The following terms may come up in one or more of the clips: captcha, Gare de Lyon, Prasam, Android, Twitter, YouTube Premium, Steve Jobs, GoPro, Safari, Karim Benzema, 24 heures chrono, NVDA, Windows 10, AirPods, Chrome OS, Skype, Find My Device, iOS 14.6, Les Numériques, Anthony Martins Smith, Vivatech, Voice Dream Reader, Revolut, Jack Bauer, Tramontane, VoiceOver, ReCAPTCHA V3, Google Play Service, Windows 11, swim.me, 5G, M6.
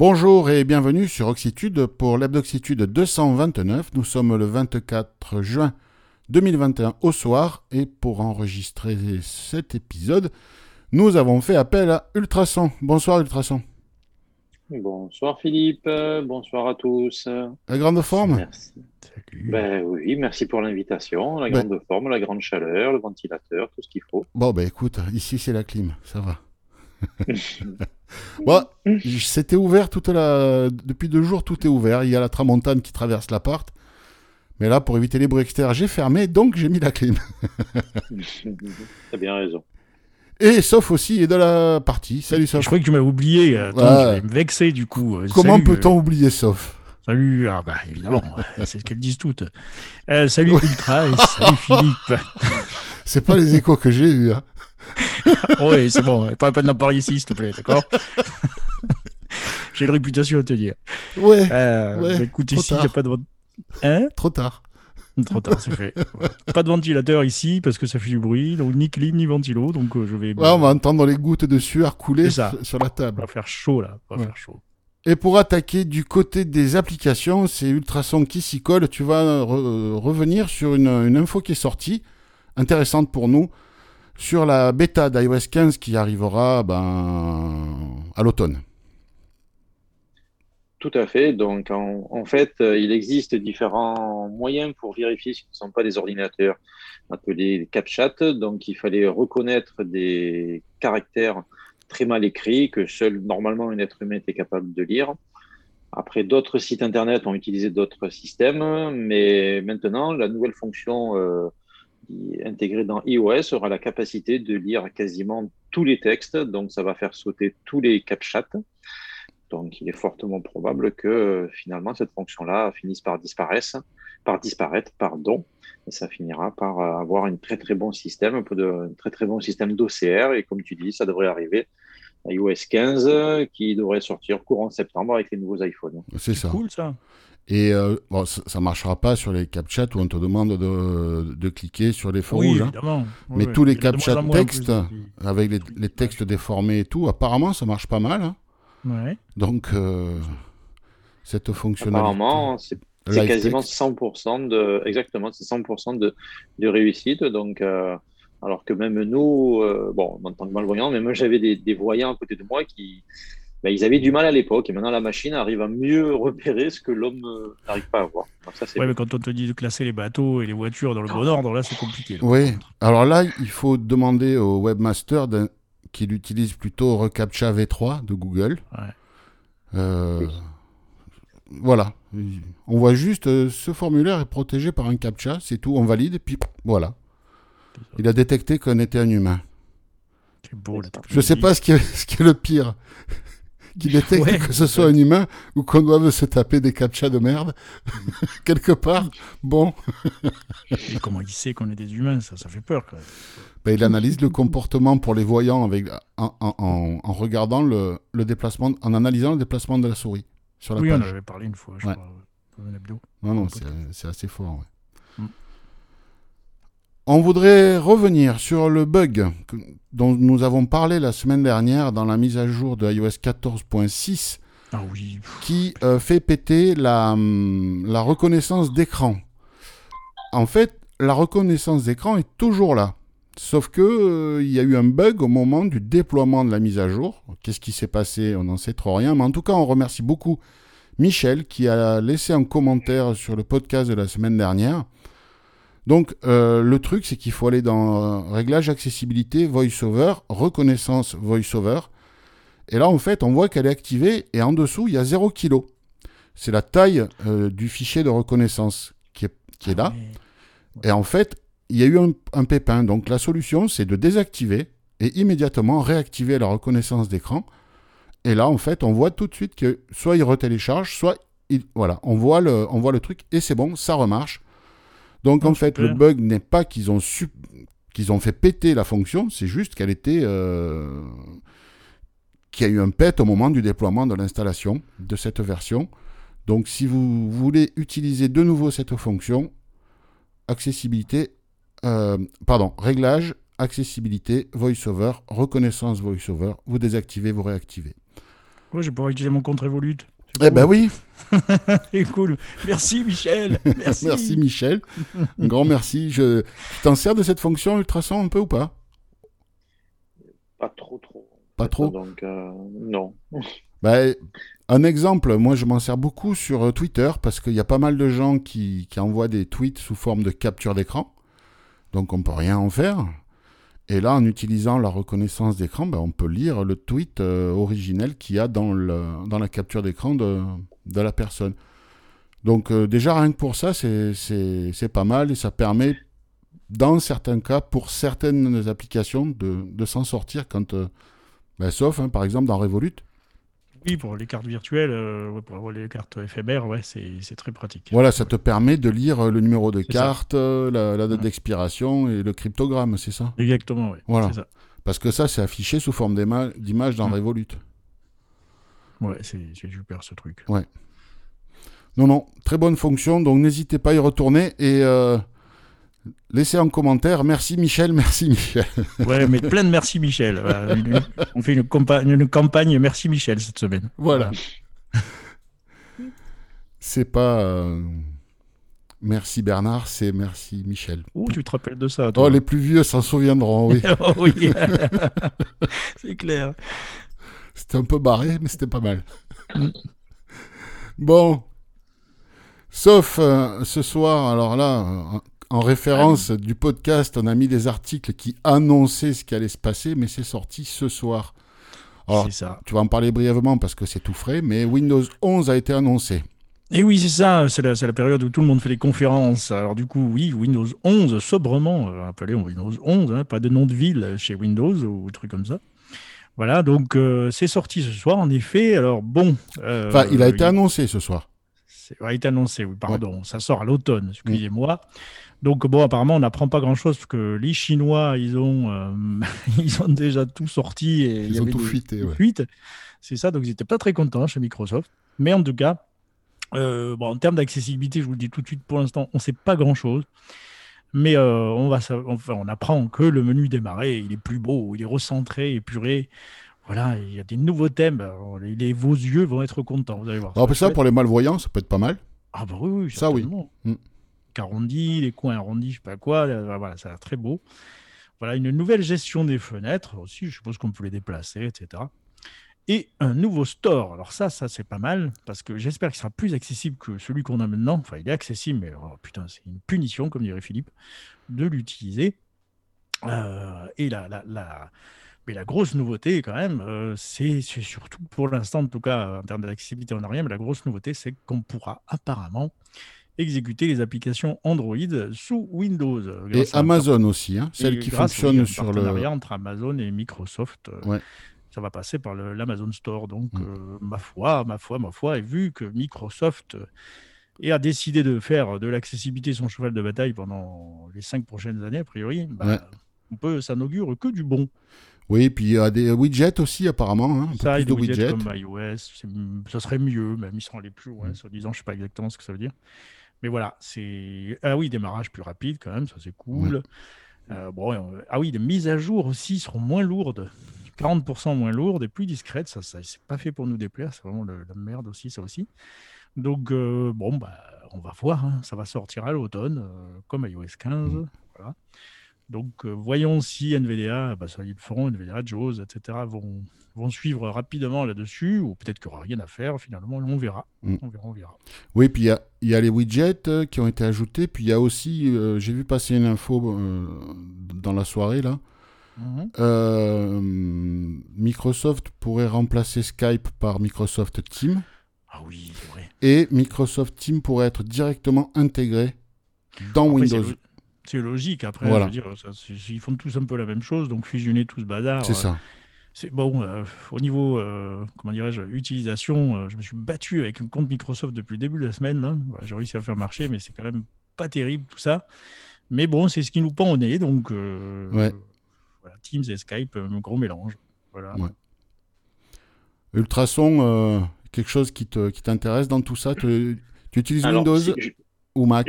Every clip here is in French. Bonjour et bienvenue sur Oxytude pour l'Oxytude 229. Nous sommes le 24 juin 2021 au soir et pour enregistrer cet épisode, nous avons fait appel à Ultrason. Bonsoir Ultrason. Bonsoir Philippe, bonsoir à tous. La grande forme ? Merci. Salut. Ben oui, merci pour l'invitation, la grande forme, la grande chaleur, le ventilateur, tout ce qu'il faut. Bon ben écoute, ici c'est la clim, ça va. Bon, c'était ouvert depuis 2 jours, tout est ouvert. Il y a la Tramontane qui traverse l'appart, mais là, pour éviter les bruits extérieurs, j'ai fermé, donc j'ai mis la clim. T'as bien raison. Et Sof aussi est dans la partie. Salut Sof. Je croyais que tu m'avais oublié. Attends, je vais me vexer du coup. Comment peut-on oublier Sof? Salut, ah bah évidemment, c'est ce qu'elles disent toutes. Salut Ultra et salut Philippe. C'est pas les échos que j'ai eus. Hein. Oui, c'est bon, pas la peine d'en parler ici, s'il te plaît, d'accord? J'ai une réputation à te dire. Ouais. Écoute, ici, il n'y a pas de. Hein? Trop tard. Trop tard, c'est fait. Ouais. Pas de ventilateur ici parce que ça fait du bruit, donc ni clim ni ventilo, donc je vais. Ouais, on va entendre les gouttes de sueur couler sur la table. On va faire chaud là, faire chaud. Et pour attaquer du côté des applications, c'est Ultrason qui s'y colle. Tu vas revenir sur une info qui est sortie, intéressante pour nous, sur la bêta d'iOS 15 qui arrivera à l'automne. Tout à fait. Donc, en fait, il existe différents moyens pour vérifier si ce ne sont pas des ordinateurs appelés CAPTCHA. Donc, il fallait reconnaître des caractères très mal écrit, que seul normalement un être humain était capable de lire. Après, d'autres sites internet ont utilisé d'autres systèmes, mais maintenant, la nouvelle fonction intégrée dans iOS aura la capacité de lire quasiment tous les textes, donc ça va faire sauter tous les captchas. Donc, il est fortement probable que finalement, cette fonction-là finisse par disparaître. Et ça finira par avoir un très très bon système d'OCR. Et comme tu dis, ça devrait arriver à iOS 15 qui devrait sortir courant septembre avec les nouveaux iPhones. C'est ça. Cool ça. Et ça ne marchera pas sur les CAPTCHA où on te demande de cliquer sur les feux rouges. Évidemment. Hein. Oui, mais tous les CAPTCHA textes, avec les textes déformés et tout, apparemment ça marche pas mal. Hein. Ouais. Donc, cette fonctionnalité. Apparemment, c'est quasiment 100% c'est 100% de réussite. Donc, alors que même nous, en tant que malvoyants, mais moi j'avais des voyants à côté de moi qui, ils avaient du mal à l'époque. Et maintenant, la machine arrive à mieux repérer ce que l'homme n'arrive pas à voir. Donc, ça, c'est... Ouais, mais quand on te dit de classer les bateaux et les voitures dans le bon ordre, là, c'est compliqué. Oui. Alors là, il faut demander au webmaster qu'il utilise plutôt ReCAPTCHA V3 de Google. Ouais. Voilà. On voit juste ce formulaire est protégé par un CAPTCHA, c'est tout, on valide, puis voilà. Il a détecté qu'on était un humain. C'est beau, je ne sais pas ce qui est le pire. Qu'il détecte que ce soit un humain ou qu'on doive se taper des CAPTCHA de merde. Quelque part, bon. Et comment il sait qu'on est des humains, ça fait peur quand même. Il analyse le comportement pour les voyants en regardant le déplacement, en analysant le déplacement de la souris sur la page. On en avait parlé une fois, je crois, dans un hebdo. Non, c'est assez fort. Ouais. On voudrait revenir sur le bug dont nous avons parlé la semaine dernière dans la mise à jour de iOS 14.6 qui fait péter la reconnaissance d'écran. En fait, la reconnaissance d'écran est toujours là. Sauf qu'il y a eu un bug au moment du déploiement de la mise à jour. Qu'est-ce qui s'est passé? On n'en sait trop rien. Mais en tout cas, on remercie beaucoup Michel qui a laissé un commentaire sur le podcast de la semaine dernière. Donc, le truc, c'est qu'il faut aller dans Réglages, Accessibilité, VoiceOver, Reconnaissance VoiceOver. Et là, en fait, on voit qu'elle est activée et en dessous, il y a 0 kg. C'est la taille du fichier de reconnaissance qui est là. Et en fait, il y a eu un pépin. Donc, la solution, c'est de désactiver et immédiatement réactiver la reconnaissance d'écran. Et là, en fait, on voit tout de suite que soit il retélécharge, soit on voit le truc et c'est bon, ça remarche. Donc, le bug n'est pas qu'ils ont fait péter la fonction, c'est juste qu'elle était... qu'il y a eu un pet au moment du déploiement de l'installation de cette version. Donc, si vous voulez utiliser de nouveau cette fonction, Réglages, Accessibilité, VoiceOver, Reconnaissance VoiceOver, vous désactivez, vous réactivez. Ouais, je pourrais utiliser mon compte Revolut. Eh ben oui. C'est cool. Merci Michel. Merci. Merci Michel. Un grand merci. Tu t'en sers de cette fonction Ultrason un peu ou pas? Pas trop. Pas trop. Donc non. Bah, un exemple, moi je m'en sers beaucoup sur Twitter parce qu'il y a pas mal de gens qui envoient des tweets sous forme de capture d'écran. Donc on ne peut rien en faire. Et là, en utilisant la reconnaissance d'écran, ben, on peut lire le tweet originel qu'il y a dans la capture d'écran de la personne. Donc déjà, rien que pour ça, c'est pas mal. Et ça permet, dans certains cas, pour certaines applications, de s'en sortir quand... sauf, hein, par exemple, dans Revolut. Oui, pour les cartes virtuelles, pour avoir les cartes éphémères, ouais, c'est très pratique. Voilà, ça te permet de lire le numéro de carte, la date d'expiration et le cryptogramme, c'est ça? Exactement, oui. Voilà. C'est ça. Parce que ça, c'est affiché sous forme d'image dans Revolut. Ouais, c'est super ce truc. Ouais. Non, très bonne fonction, donc n'hésitez pas à y retourner et... laissez en commentaire. Merci Michel. Ouais, mais plein de merci Michel. On fait une campagne merci Michel cette semaine. Voilà. C'est pas merci Bernard, c'est merci Michel. Oh, tu te rappelles de ça, toi. Oh, les plus vieux s'en souviendront, oui. Oh, oui. C'est clair. C'était un peu barré, mais c'était pas mal. Bon. Sauf ce soir, alors là... En référence du podcast, on a mis des articles qui annonçaient ce qui allait se passer, mais c'est sorti ce soir. Alors, c'est ça. Tu vas en parler brièvement parce que c'est tout frais, mais Windows 11 a été annoncé. Et oui, c'est ça, c'est la période où tout le monde fait des conférences. Alors du coup, oui, Windows 11, sobrement appelé Windows 11, hein, pas de nom de ville chez Windows ou truc comme ça. Voilà, donc c'est sorti ce soir, en effet. Alors bon... Enfin, il a été annoncé ce soir. A été annoncé, oui, pardon, ouais. Ça sort à l'automne, excusez-moi. Donc bon, apparemment, on n'apprend pas grand-chose parce que les Chinois, ils ont déjà tout sorti et ils ont tout fuité. Ouais. C'est ça, donc ils n'étaient pas très contents chez Microsoft. Mais en tout cas, en termes d'accessibilité, je vous le dis tout de suite, pour l'instant, on ne sait pas grand-chose. Mais on apprend que le menu démarrer, il est plus beau, il est recentré, épuré. Voilà, il y a des nouveaux thèmes. Vos yeux vont être contents, vous allez voir. Alors ça, pour les malvoyants, ça peut être pas mal. Ah bah oui, ça oui. Arrondi, les coins arrondis, je sais pas quoi. Voilà, ça a l'air très beau. Voilà, une nouvelle gestion des fenêtres aussi. Je suppose qu'on peut les déplacer, etc. Et un nouveau store. Alors ça c'est pas mal parce que j'espère qu'il sera plus accessible que celui qu'on a maintenant. Enfin, il est accessible, mais oh, putain, c'est une punition, comme dirait Philippe, de l'utiliser. Mais la grosse nouveauté, quand même, c'est surtout pour l'instant, en tout cas en termes d'accessibilité, on n'a rien, mais la grosse nouveauté, c'est qu'on pourra apparemment exécuter les applications Android sous Windows. Et Amazon aussi, hein, celle qui fonctionne sur le... partenariat entre Amazon et Microsoft. Ouais. Ça va passer par l'Amazon Store. Donc, ma foi, et vu que Microsoft... et a décidé de faire de l'accessibilité son cheval de bataille pendant les 5 prochaines années, a priori, ça n'augure que du bon. Oui, puis il y a des widgets aussi, apparemment. Hein, ça, il y a des widgets comme iOS, ça serait mieux, même ils sont allés plus loin, soi-disant, je ne sais pas exactement ce que ça veut dire. Mais voilà, c'est... Ah oui, démarrage plus rapide quand même, ça c'est cool. Ouais. Des mises à jour aussi seront moins lourdes, 40% moins lourdes et plus discrètes, ça c'est pas fait pour nous déplaire, c'est vraiment la merde aussi, ça aussi. Donc, on va voir. Hein. Ça va sortir à l'automne, comme iOS 15. Voilà. Donc, voyons si NVDA, ça ils le feront, NVDA, JAWS, etc. vont suivre rapidement là-dessus, ou peut-être qu'il n'y aura rien à faire, finalement, on verra. On verra. Oui, puis il y a les widgets qui ont été ajoutés, puis il y a aussi, j'ai vu passer une info dans la soirée, là. Microsoft pourrait remplacer Skype par Microsoft Teams. Ah oui, c'est vrai. Et Microsoft Teams pourrait être directement intégré dans Windows. C'est logique, après, voilà. Je veux dire, ils font tous un peu la même chose, donc fusionner tout ce bazar. C'est ça. C'est bon, au niveau, utilisation, je me suis battu avec un compte Microsoft depuis le début de la semaine. Hein. Voilà, j'ai réussi à faire marcher, mais c'est quand même pas terrible tout ça. Mais bon, c'est ce qui nous pend au nez, donc Teams et Skype, gros mélange. Voilà. Ouais. Ultrason... quelque chose qui t'intéresse dans tout ça? Tu utilises Windows ou Mac?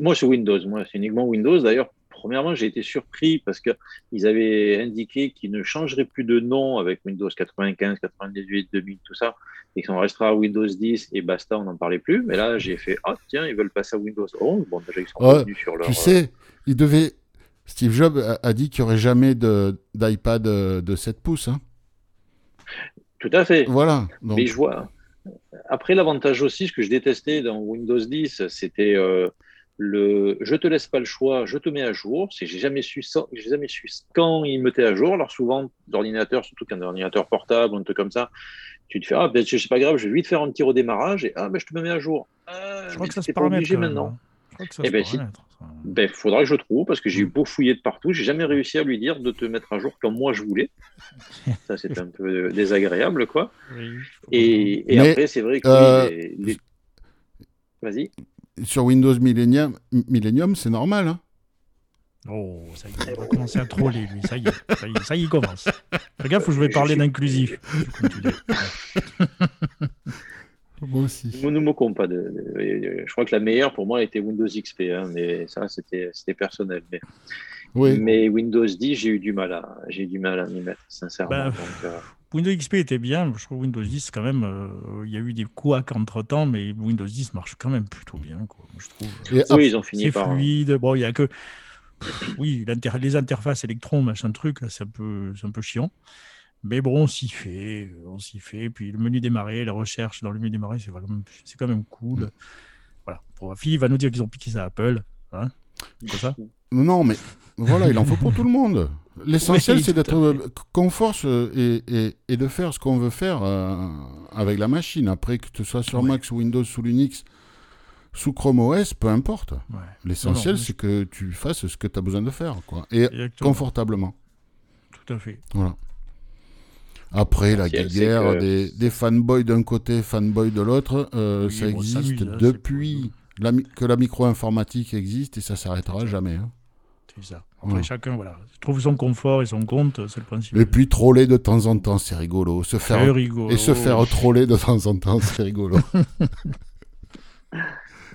Moi, c'est Windows. Moi, c'est uniquement Windows. D'ailleurs, Premièrement, j'ai été surpris parce qu'ils avaient indiqué qu'ils ne changeraient plus de nom avec Windows 95, 98, 2000, tout ça, et qu'on restera à Windows 10 et basta, on n'en parlait plus. Mais là, j'ai fait, ah tiens, ils veulent passer à Windows 11. Bon, déjà, ils sont revenus sur leur... Tu sais, ils devaient... Steve Jobs a dit qu'il n'y aurait jamais d'iPad de 7 pouces. Hein. Tout à fait. Voilà. Donc... Mais je vois... Après, l'avantage aussi, ce que je détestais dans Windows 10, c'était le « je te laisse pas le choix, je te mets à jour ». J'ai jamais su quand il mettait à jour. Alors souvent, l'ordinateur, surtout qu'un ordinateur portable, un truc comme ça, tu te fais « ah, ben, c'est pas grave, je vais vite faire un petit redémarrage et ah, ben, je te mets à jour ». Je crois que ça se paramètre maintenant. Ben, faudra que je trouve, parce que j'ai beau fouiller de partout, j'ai jamais réussi à lui dire de te mettre à jour quand moi je voulais. Ça, c'est un peu désagréable, quoi. Oui, et après, c'est vrai que... Vas-y. Sur Windows Millennium, c'est normal, hein. Oh, ça y est, il va commencer à troller, lui. Ça y est, il commence. Regarde, faut que je vais parler d'inclusif. Moi aussi. Nous ne moquons pas. Je crois que la meilleure pour moi était Windows XP, hein, mais ça c'était personnel. Mais... Oui. Mais Windows 10, j'ai eu du mal à m'y mettre, sincèrement. Bah, donc, Windows XP était bien, je trouve Windows 10 quand même. Il y a eu des couacs entre temps, mais Windows 10 marche quand même plutôt bien, quoi. Je trouve. Oui, ils ont fini par. C'est fluide. Bon, il y a que. Oui, les interfaces électron, machin truc, là, c'est un peu chiant. Mais bon, on s'y fait. Puis le menu démarrer, la recherche dans le menu démarrer, c'est quand même cool. Voilà. Pour ma fille, il va nous dire qu'ils ont piqué ça à Apple. Hein, comme ça. Non, mais voilà, il en faut pour tout le monde. L'essentiel, c'est d'être confort et de faire ce qu'on veut faire avec la machine. Après, que ce soit sur Mac, sous Windows, sous Linux, sous Chrome OS, peu importe. Ouais. L'essentiel, c'est que tu fasses ce que tu as besoin de faire, quoi. Et exactement. Confortablement. Tout à fait. Voilà. Après, la guerre des fanboys d'un côté, fanboys de l'autre, ça existe depuis que la micro-informatique existe et ça ne s'arrêtera jamais. Hein. C'est ça. Après, chacun trouve son confort et son compte, c'est le principe. Et puis, troller de temps en temps, c'est rigolo. Se faire troller de temps en temps, c'est rigolo.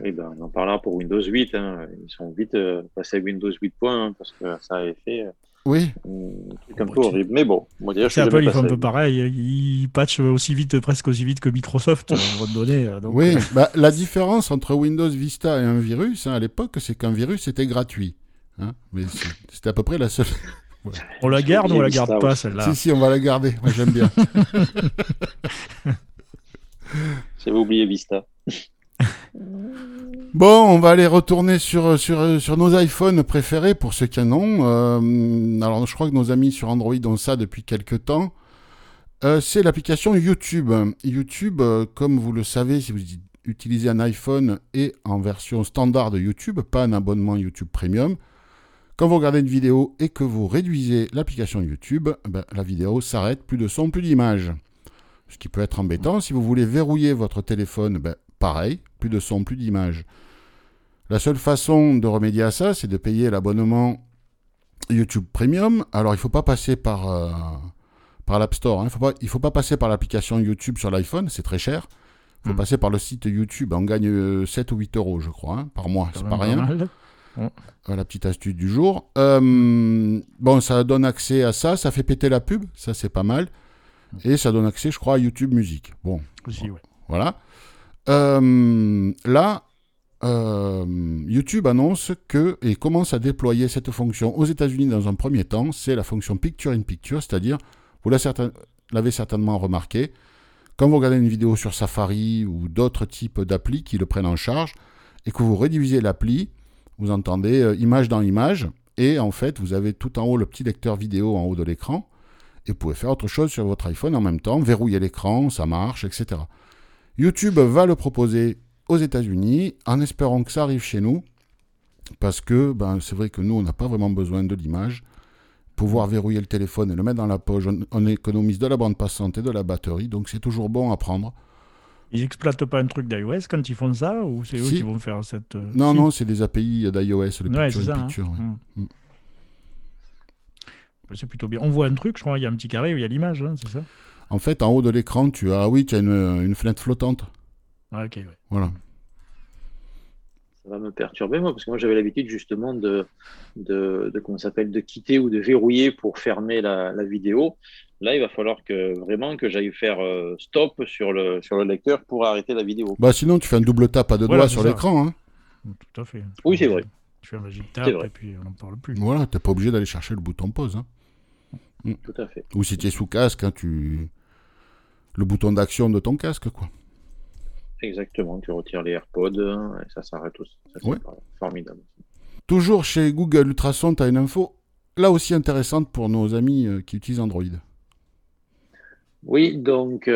Eh ben, on en parlera pour Windows 8. Hein. Ils sont vite passés à Windows 8.1 parce que ça avait fait... Oui. C'est un peu horrible, mais bon. Moi, d'ailleurs, c'est Apple, ils font un peu pareil. Ils patchent presque aussi vite que Microsoft. On va donner, donc... Oui, bah, la différence entre Windows Vista et un virus, hein, à l'époque, c'est qu'un virus était gratuit. Hein, mais c'était à peu près la seule. Ouais. On la garde ou on la garde pas, celle-là ? Si, on va la garder. Moi, j'aime bien. J'avais oublié Vista. Bon, on va aller retourner sur nos iPhones préférés pour ceux qui en ont. Alors, je crois que nos amis sur Android ont ça depuis quelques temps. C'est l'application YouTube. YouTube, comme vous le savez, si vous utilisez un iPhone et en version standard de YouTube, pas un abonnement YouTube Premium, quand vous regardez une vidéo et que vous réduisez l'application YouTube, ben, la vidéo s'arrête, plus de son, plus d'image. Ce qui peut être embêtant. Si vous voulez verrouiller votre téléphone, ben, pareil, plus de son, plus d'image. La seule façon de remédier à ça, c'est de payer l'abonnement YouTube Premium. Alors, il ne faut pas passer par l'App Store. Hein. Il ne faut pas passer par l'application YouTube sur l'iPhone, c'est très cher. Il faut passer par le site YouTube. On gagne 7 ou 8 euros, je crois, hein, par mois. C'est pas rien. La petite astuce du jour. Bon, ça donne accès à ça. Ça fait péter la pub. Ça, c'est pas mal. Et ça donne accès, je crois, à YouTube Music. Bon. Aussi, ouais. Voilà. YouTube annonce et commence à déployer cette fonction aux États-Unis dans un premier temps. C'est la fonction Picture in Picture, c'est-à-dire, vous l'avez certainement remarqué, quand vous regardez une vidéo sur Safari ou d'autres types d'applis qui le prennent en charge et que vous réduisez l'appli, vous entendez image dans image et en fait, vous avez tout en haut le petit lecteur vidéo en haut de l'écran et vous pouvez faire autre chose sur votre iPhone en même temps, verrouiller l'écran, ça marche, etc. YouTube va le proposer aux États-Unis en espérant que ça arrive chez nous parce que ben, c'est vrai que nous, on n'a pas vraiment besoin de l'image. Pouvoir verrouiller le téléphone et le mettre dans la poche, on économise de la bande passante et de la batterie, donc c'est toujours bon à prendre. Ils n'exploitent pas un truc d'iOS quand ils font ça ou c'est eux qui vont faire cette... Non, c'est des API d'iOS, les Picture in Picture. Hein. Ouais. C'est plutôt bien. On voit un truc, je crois, il y a un petit carré où il y a l'image, hein, c'est ça ? En fait, en haut de l'écran, tu as une fenêtre flottante. Ah, ok, ouais. Voilà. ça va me perturber, moi, parce que moi, j'avais l'habitude, justement, de quitter ou de verrouiller pour fermer la vidéo. Là, il va falloir que j'aille faire stop sur le lecteur pour arrêter la vidéo. Bah, sinon, tu fais un double tap à deux doigts sur l'écran. Hein. Tout à fait. Oui, c'est vrai. Tu fais un magic tap et puis on n'en parle plus. Voilà, tu n'es pas obligé d'aller chercher le bouton pause. Hein. Tout à fait. Ou si tu es sous casque, hein, le bouton d'action de ton casque, quoi. Exactement, tu retires les AirPods et ça s'arrête aussi. Ça, ouais. C'est formidable. Toujours chez Google Ultrason, tu as une info là aussi intéressante pour nos amis qui utilisent Android. Oui, donc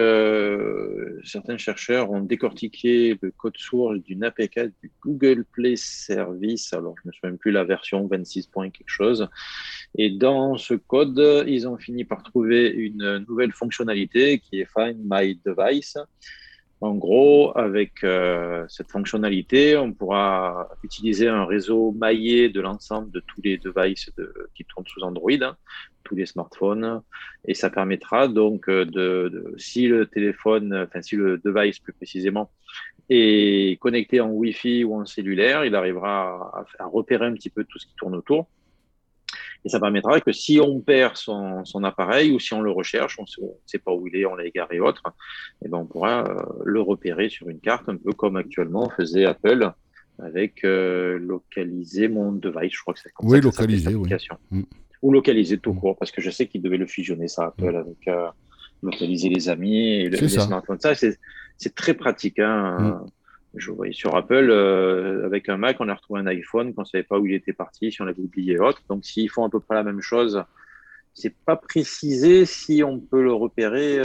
certains chercheurs ont décortiqué le code source d'une APK du Google Play Service. Alors, je ne me souviens plus la version 26 points quelque chose. Et dans ce code, ils ont fini par trouver une nouvelle fonctionnalité qui est Find My Device. En gros, avec cette fonctionnalité, on pourra utiliser un réseau maillé de l'ensemble de tous les devices qui tournent sous Android, hein, tous les smartphones, et ça permettra donc si le téléphone, enfin si le device plus précisément est connecté en Wi-Fi ou en cellulaire, il arrivera à repérer un petit peu tout ce qui tourne autour. Et ça permettra que si on perd son appareil ou si on le recherche, on ne sait pas où il est, on l'a égaré ou autre, et ben on pourra le repérer sur une carte, un peu comme actuellement faisait Apple avec localiser mon device, je crois que c'est comme ça. Oui, localiser, oui. Ou localiser tout court, parce que je sais qu'ils devaient le fusionner, ça, Apple, avec localiser les amis et les smartphones. Ça, c'est très pratique, hein. Je voyais sur Apple, avec un Mac, on a retrouvé un iPhone, qu'on ne savait pas où il était parti, si on l'avait oublié et autres. Donc, s'ils font à peu près la même chose, ce n'est pas précisé si on peut le repérer,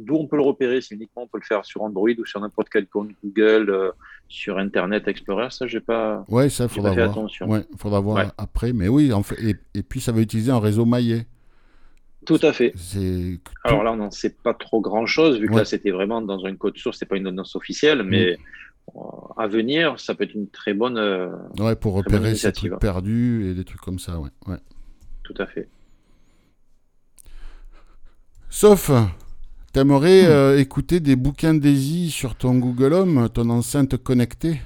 d'où on peut le repérer, si uniquement on peut le faire sur Android ou sur n'importe quel compte Google, sur Internet Explorer, ça, je n'ai pas, faudra pas fait attention. Oui, il faudra voir après. Mais oui, en fait, et puis ça va utiliser un réseau maillé. Tout à fait. Alors là, on n'en sait pas trop grand-chose, vu que là, c'était vraiment dans un code source, ce n'est pas une annonce officielle, mais à venir, ça peut être une très bonne initiative. Ouais, pour repérer ces trucs perdus et des trucs comme ça, ouais. Tout à fait. Sauf, t'aimerais écouter des bouquins d'Easy sur ton Google Home, ton enceinte connectée?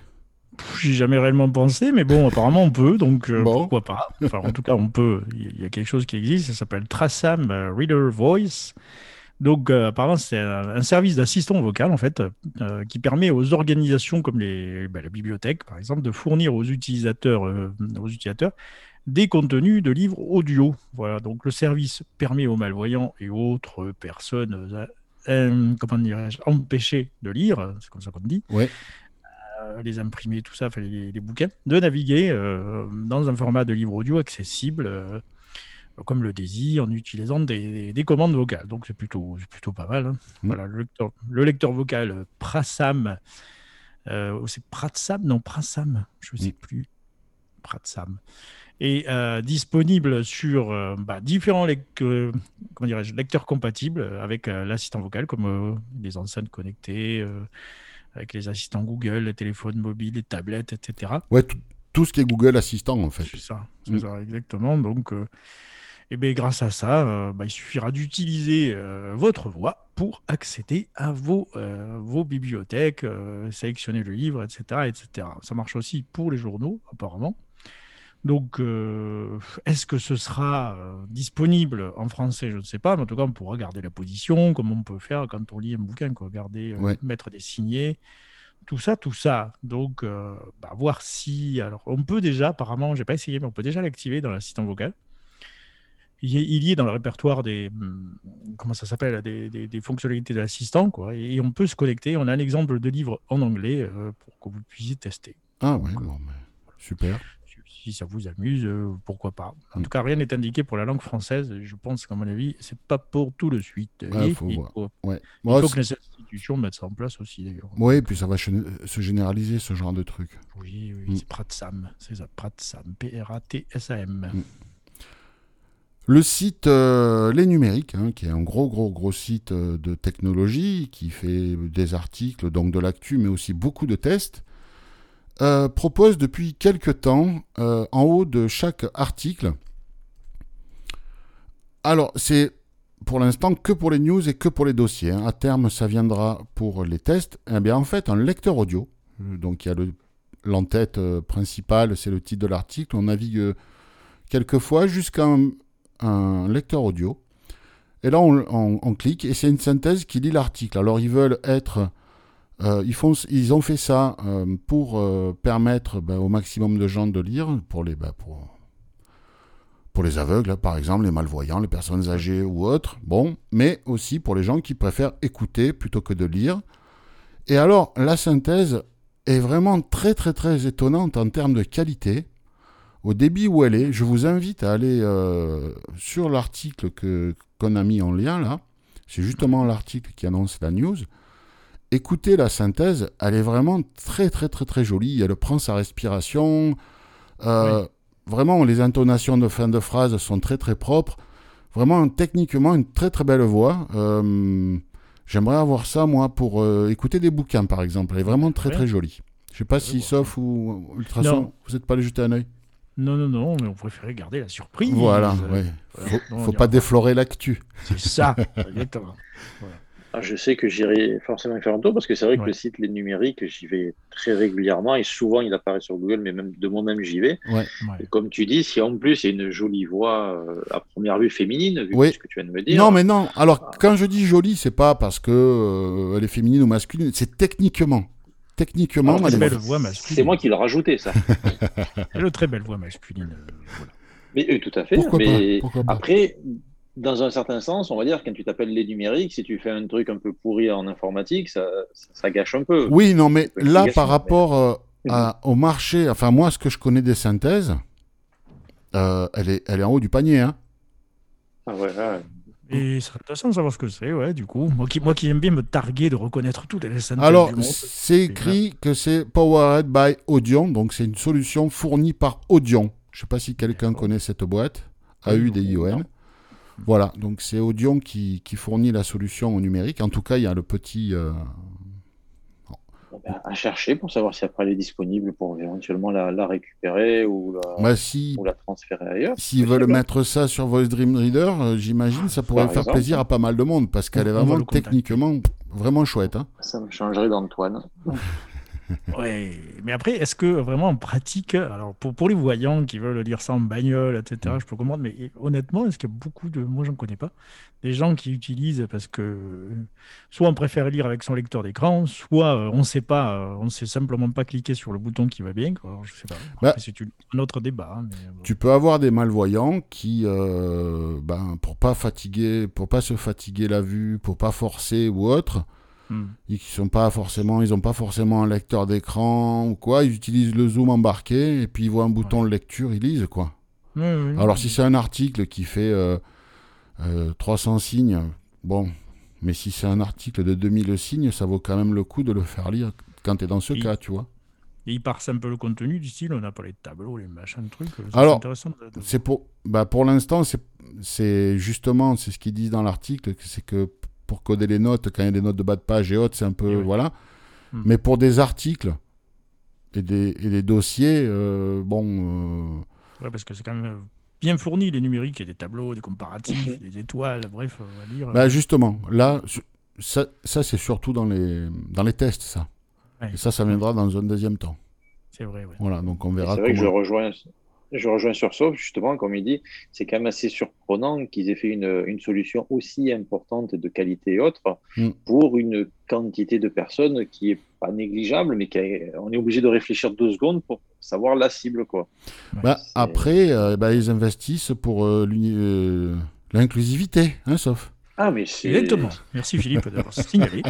J'ai jamais réellement pensé, mais bon, apparemment on peut, donc pourquoi pas. Enfin, en tout cas, on peut. Il y a quelque chose qui existe, ça s'appelle Prasam Reader Voice. Donc, apparemment, c'est un service d'assistant vocal, en fait, qui permet aux organisations comme la bibliothèque, par exemple, de fournir aux utilisateurs des contenus de livres audio. Voilà, donc le service permet aux malvoyants et autres personnes empêchées de lire, c'est comme ça qu'on dit. Ouais. Les imprimer, tout ça, les bouquins, de naviguer dans un format de livre audio accessible, comme le DAISY, en utilisant des commandes vocales. Donc, c'est plutôt pas mal. Hein. Voilà, le lecteur vocal Prasam. C'est Prasam? Non, Prasam, je ne sais plus. Prasam. Et disponible sur différents lecteurs compatibles avec l'assistant vocal, comme les enceintes connectées, avec les assistants Google, les téléphones mobiles, les tablettes, etc. Ouais, tout ce qui est Google Assistant, en fait. C'est ça, exactement. Donc, grâce à ça, il suffira d'utiliser votre voix pour accéder à vos bibliothèques, sélectionner le livre, etc., etc. Ça marche aussi pour les journaux, apparemment. Donc, est-ce que ce sera disponible en français? Je ne sais pas, mais en tout cas, on pourra garder la position, comme on peut faire quand on lit un bouquin, quoi. Mettre des signets, tout ça. Donc, voir si... Alors, on peut déjà, apparemment, je n'ai pas essayé, mais on peut déjà l'activer dans l'assistant vocal. Il y est dans le répertoire des fonctionnalités de l'assistant, quoi. Et on peut se connecter. On a un exemple de livre en anglais pour que vous puissiez tester. Ah oui, super. Si ça vous amuse, pourquoi pas. En tout cas, rien n'est indiqué pour la langue française. Je pense qu'à mon avis, c'est pas pour tout de suite. Ouais, il faut que les institutions mettent ça en place aussi, d'ailleurs. Oui, puis ça va se généraliser, ce genre de truc. Oui, c'est Prasam. C'est ça, Prasam. P-R-A-T-S-A-M. Le site Les Numériques, hein, qui est un gros site de technologie, qui fait des articles, donc de l'actu, mais aussi beaucoup de tests, propose depuis quelques temps, en haut de chaque article. Alors, c'est pour l'instant que pour les news et que pour les dossiers. Hein. À terme, ça viendra pour les tests. Eh bien, en fait, un lecteur audio. Donc, il y a l'entête principale, c'est le titre de l'article. On navigue quelquefois jusqu'à un lecteur audio. Et là, on clique, et c'est une synthèse qui lit l'article. Alors, ils veulent être... ils ont fait ça pour permettre au maximum de gens de lire, pour les aveugles, hein, par exemple, les malvoyants, les personnes âgées ou autres. Bon, mais aussi pour les gens qui préfèrent écouter plutôt que de lire. Et alors, la synthèse est vraiment très, très, très étonnante en termes de qualité. Au débit où elle est, je vous invite à aller sur l'article qu'on a mis en lien là. C'est justement l'article qui annonce la news. Écoutez la synthèse, elle est vraiment très très très très jolie. Elle prend sa respiration. Oui. Vraiment, les intonations de fin de phrase sont très très propres. Vraiment, techniquement, une très très belle voix. J'aimerais avoir ça moi pour écouter des bouquins par exemple. Elle est vraiment très très jolie. Je ne sais pas si Sof ou Ultrason, vous n'êtes pas allé jeter un œil. Non, mais on préférait garder la surprise. Voilà, oui. Faut pas déflorer l'actu. C'est ça, exactement. Voilà. Ah, je sais que j'irai forcément faire un tour, parce que c'est vrai que le site Les Numériques, j'y vais très régulièrement, et souvent il apparaît sur Google, mais même de moi-même j'y vais. Ouais. Et comme tu dis, si en plus il y a une jolie voix à première vue féminine, vu ce que tu viens de me dire... Non, mais non. Alors, quand je dis jolie, c'est pas parce qu'elle est féminine ou masculine, c'est techniquement. Techniquement, très belle voix masculine. C'est moi qui l'ai rajouté, ça. Le très belle voix masculine. Voilà. Mais tout à fait. Après, dans un certain sens, on va dire, quand tu t'appelles Les Numériques, si tu fais un truc un peu pourri en informatique, ça gâche un peu. Oui, non, mais là, par rapport au marché, enfin, moi, ce que je connais des synthèses, elle est en haut du panier. Hein. Ah ouais. Et ça serait intéressant de savoir ce que c'est, du coup. Moi qui aime bien me targuer de reconnaître toutes les synthèses. Alors, c'est écrit que c'est Powered by Audion, donc c'est une solution fournie par Audion. Je ne sais pas si quelqu'un connaît cette boîte, AUDION. Voilà, donc c'est Audion qui fournit la solution au numérique. En tout cas, il y a le petit... À chercher pour savoir si après elle est disponible pour éventuellement la récupérer ou la transférer ailleurs. S'ils veulent mettre ça sur Voice Dream Reader, j'imagine ça pourrait faire plaisir à pas mal de monde, parce qu'elle est vraiment techniquement vraiment chouette. Hein. Ça me changerait d'Antoine. Oui, mais après, est-ce que vraiment en pratique, alors pour les voyants qui veulent lire ça en bagnole, etc., je peux comprendre, mais honnêtement, est-ce qu'il y a beaucoup de... Moi, je ne connais pas. Des gens qui utilisent parce que soit on préfère lire avec son lecteur d'écran, soit on ne sait pas, on ne sait simplement pas cliquer sur le bouton qui va bien. Quoi. Alors, je sais pas. Après, c'est un autre débat. Hein, mais... Tu peux avoir des malvoyants qui, pour pas se fatiguer la vue, pour pas forcer ou autre... Ils n'ont pas forcément un lecteur d'écran ou quoi, ils utilisent le zoom embarqué et puis ils voient un bouton de lecture, ils lisent quoi. Alors si c'est un article qui fait 300 signes, bon, mais si c'est un article de 2000 signes, ça vaut quand même le coup de le faire lire quand tu es dans ce cas, tu vois. Et il parse un peu le contenu du style, on n'a pas les tableaux, les machins, les trucs. Alors, c'est pour l'instant, c'est justement, c'est ce qu'ils disent dans l'article, c'est que pour coder les notes, quand il y a des notes de bas de page et autres, c'est un peu... Voilà. Mais pour des articles et des dossiers, Ouais, parce que c'est quand même bien fourni, les numériques, il y a des tableaux, des comparatifs, des étoiles, bref, à lire... Bah justement, là, ça c'est surtout dans les tests, ça. Ouais. Et ça viendra dans un deuxième temps. C'est vrai, oui. Voilà, donc on verra... C'est vrai que je rejoins sur Sof, justement, comme il dit, c'est quand même assez surprenant qu'ils aient fait une solution aussi importante de qualité et autre pour une quantité de personnes qui n'est pas négligeable, mais on est obligé de réfléchir 2 secondes pour savoir la cible. Quoi. Après, ils investissent pour l'inclusivité, hein, Sof. Ah, mais c'est... Exactement. Merci Philippe d'avoir signalé.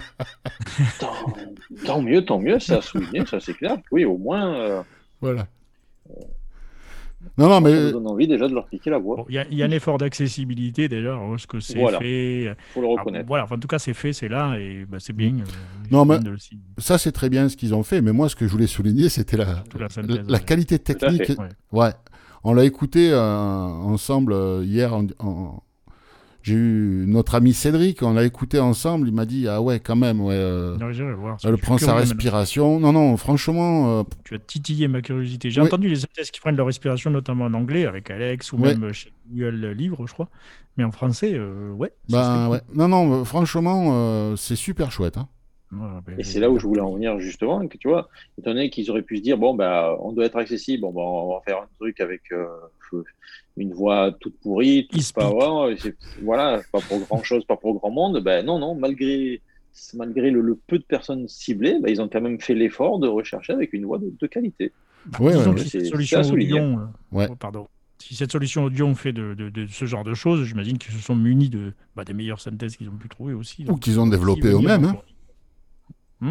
Tant mieux, ça a souligné, ça c'est clair. Oui, au moins... Voilà. Non, mais... Ça donne envie déjà de leur piquer la voix. Il y a un effort d'accessibilité déjà, parce que c'est fait. Il faut le reconnaître. En tout cas, c'est fait, c'est là, et c'est bien. Ça, c'est très bien ce qu'ils ont fait, mais moi, ce que je voulais souligner, c'était la qualité technique. Tout à fait, on l'a écouté ensemble hier. J'ai eu notre ami Cédric, on l'a écouté ensemble, il m'a dit « Ah ouais, quand même, ouais. Elle prend sa respiration. » Non, franchement... Tu as titillé ma curiosité. J'ai entendu les synthèses qui prennent leur respiration, notamment en anglais, avec Alex ou même chez Google Livre, je crois. Mais en français, ouais. Franchement, c'est super chouette. Hein. Et c'est là où je voulais en venir justement, que tu vois, étant donné qu'ils auraient pu se dire, bon, bah, on doit être accessible, bon, bah, on va faire un truc avec une voix toute pourrie, toute pas, ouais, voilà, pas pour grand-chose, pas pour grand monde, bah, non, malgré le peu de personnes ciblées, bah, ils ont quand même fait l'effort de rechercher avec une voix de qualité. Ouais, si cette solution Audion fait de ce genre de choses, j'imagine qu'ils se sont munis des meilleures synthèses qu'ils ont pu trouver aussi. Ou qu'ils ont développé eux-mêmes.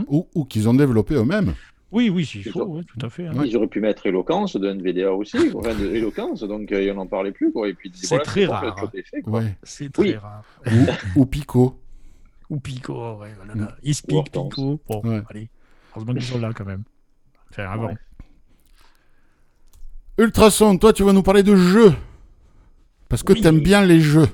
Ou qu'ils ont développé eux-mêmes. Oui, s'il faut, ouais, tout à fait. Hein. Ils auraient pu mettre éloquence de NVDA aussi, donc on n'en parlait plus. Quoi. Et puis, c'est voilà, très rare. C'est très rare. Ou Pico. Ouais, voilà. Ils speak Pico. Bon, allez. Heureusement qu'ils sont là quand même. Enfin, avant. Ouais. Ultrason, toi, tu vas nous parler de jeux. Parce que t'aimes bien les jeux.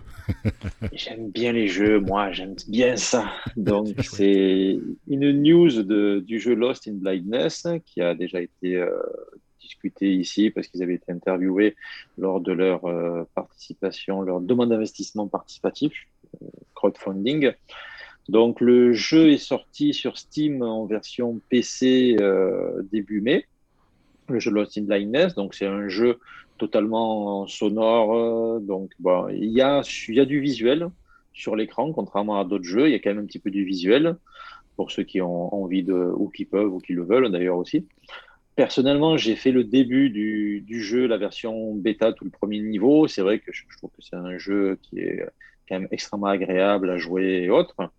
J'aime bien les jeux, moi, j'aime bien ça. Donc, c'est une news du jeu Lost in Blindness qui a déjà été discuté ici parce qu'ils avaient été interviewés lors de leur participation, leur demande d'investissement participatif, crowdfunding. Donc, le jeu est sorti sur Steam en version PC début mai. Le jeu Lost in Blindness, donc c'est un jeu totalement sonore, donc bon, il y a du visuel sur l'écran, contrairement à d'autres jeux, il y a quand même un petit peu du visuel pour ceux qui ont envie ou qui peuvent ou qui le veulent d'ailleurs aussi. Personnellement, j'ai fait le début du jeu, la version bêta, tout le premier niveau. C'est vrai que je trouve que c'est un jeu qui est quand même extrêmement agréable à jouer et autres.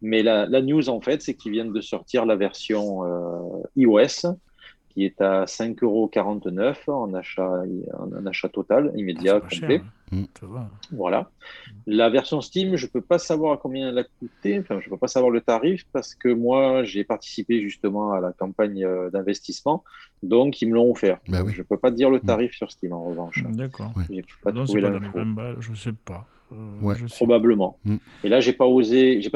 Mais la news en fait, c'est qu'ils viennent de sortir la version iOS, qui est à 5,49€ en achat total, immédiat, complet. Cher. Voilà. La version Steam, je ne peux pas savoir à combien elle a coûté, je ne peux pas savoir le tarif, parce que moi, j'ai participé justement à la campagne d'investissement, donc ils me l'ont offert. Ben oui. Je ne peux pas dire le tarif sur Steam, en revanche. D'accord. Oui. Je ne sais pas. Probablement. Et là, j'ai pas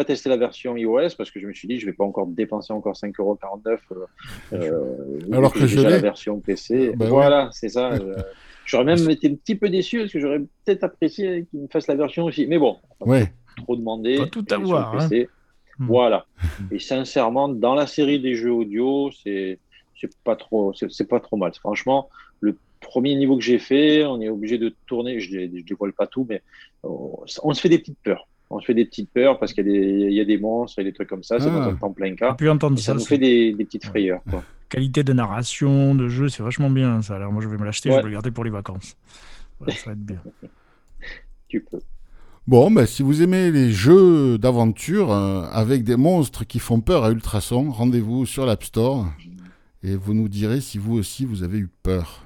testé la version iOS parce que je me suis dit, je vais pas encore dépenser 5,49€ alors que j'ai la version PC. Ben voilà, c'est ça. J'aurais même été un petit peu déçu parce que j'aurais peut-être apprécié qu'ils me fassent la version aussi. Mais bon, trop demandé. Pas tout avoir. PC. Hein. Voilà. Et sincèrement, dans la série des jeux audio, c'est pas trop mal. Franchement, premier niveau que j'ai fait, on est obligé de tourner, je ne dévoile pas tout, mais on se fait des petites peurs. On se fait des petites peurs parce qu'il y a des monstres et des trucs comme ça, c'est dans en plein cas. Ça nous fait des petites frayeurs. Quoi. Qualité de narration, de jeu, c'est vachement bien ça. Alors moi je vais me l'acheter, je vais le garder pour les vacances. Ouais, ça va être bien. Tu peux. Bon, ben, si vous aimez les jeux d'aventure avec des monstres qui font peur à Ultrason, rendez-vous sur l'App Store et vous nous direz si vous aussi vous avez eu peur.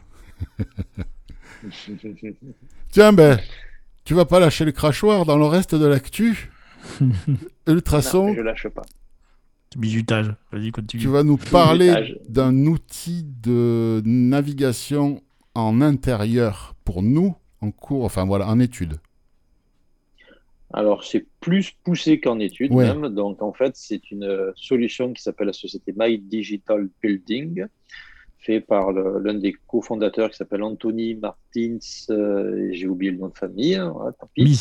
Tiens, tu vas pas lâcher le crachoir dans le reste de l'actu. Ultrason. Non, je lâche pas. Bizutage. Vas-y, continue. Tu vas nous parler d'un outil de navigation en intérieur pour nous en cours, en étude. Alors, c'est plus poussé qu'en étude même. Donc, en fait, c'est une solution qui s'appelle la société My Digital Building, fait par l'un des cofondateurs qui s'appelle Anthony Martins, j'ai oublié le nom de famille, tant pis.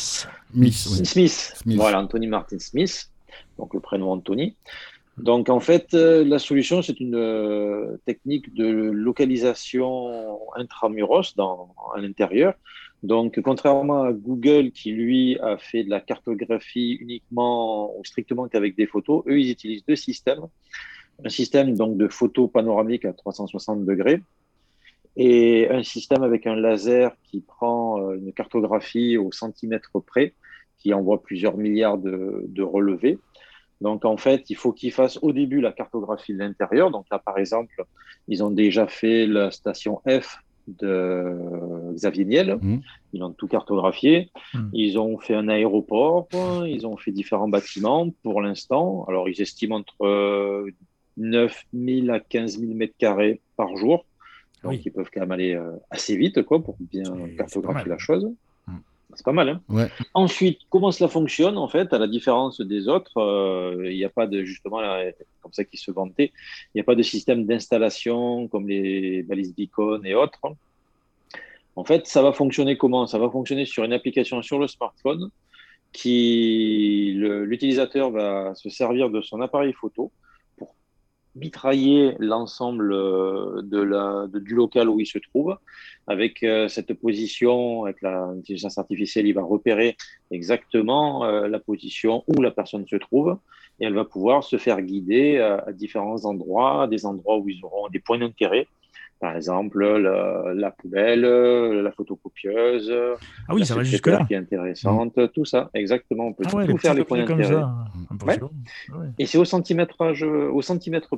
Smith. Voilà, Anthony Martins Smith, donc le prénom Anthony. Donc en fait, la solution, c'est une technique de localisation intramuros à l'intérieur. Donc contrairement à Google qui, lui, a fait de la cartographie uniquement ou strictement qu'avec des photos, eux, ils utilisent deux systèmes. Un système donc de photos panoramiques à 360 degrés et un système avec un laser qui prend une cartographie au centimètre près, qui envoie plusieurs milliards de relevés. Donc en fait, il faut qu'ils fassent au début la cartographie de l'intérieur. Donc là, par exemple, ils ont déjà fait la station F de Xavier Niel. Ils ont tout cartographié. Ils ont fait un aéroport. Ils ont fait différents bâtiments pour l'instant. Alors, ils estiment entre 9 000 à 15 000 mètres carrés par jour. Donc, ils peuvent quand même aller assez vite pour bien cartographier la chose. C'est pas mal. Hein. Ouais. Ensuite, comment cela fonctionne, en fait, à la différence des autres, il n'y a pas de, justement, comme ça qu'ils se vantaient, il n'y a pas de système d'installation comme les balises d'icônes et autres. En fait, ça va fonctionner comment? Ça va fonctionner sur une application sur le smartphone l'utilisateur va se servir de son appareil photo mitrailler l'ensemble du local où il se trouve. Avec cette position, avec l'intelligence artificielle, il va repérer exactement la position où la personne se trouve et elle va pouvoir se faire guider à différents endroits, des endroits où ils auront des points d'intérêt. Par exemple, la poubelle, la photocopieuse, ah oui, la ça va jusque là, qui est intéressante, tout ça, exactement. On peut tout faire les points d'intérêt. Ouais. Ouais. Et c'est au centimètre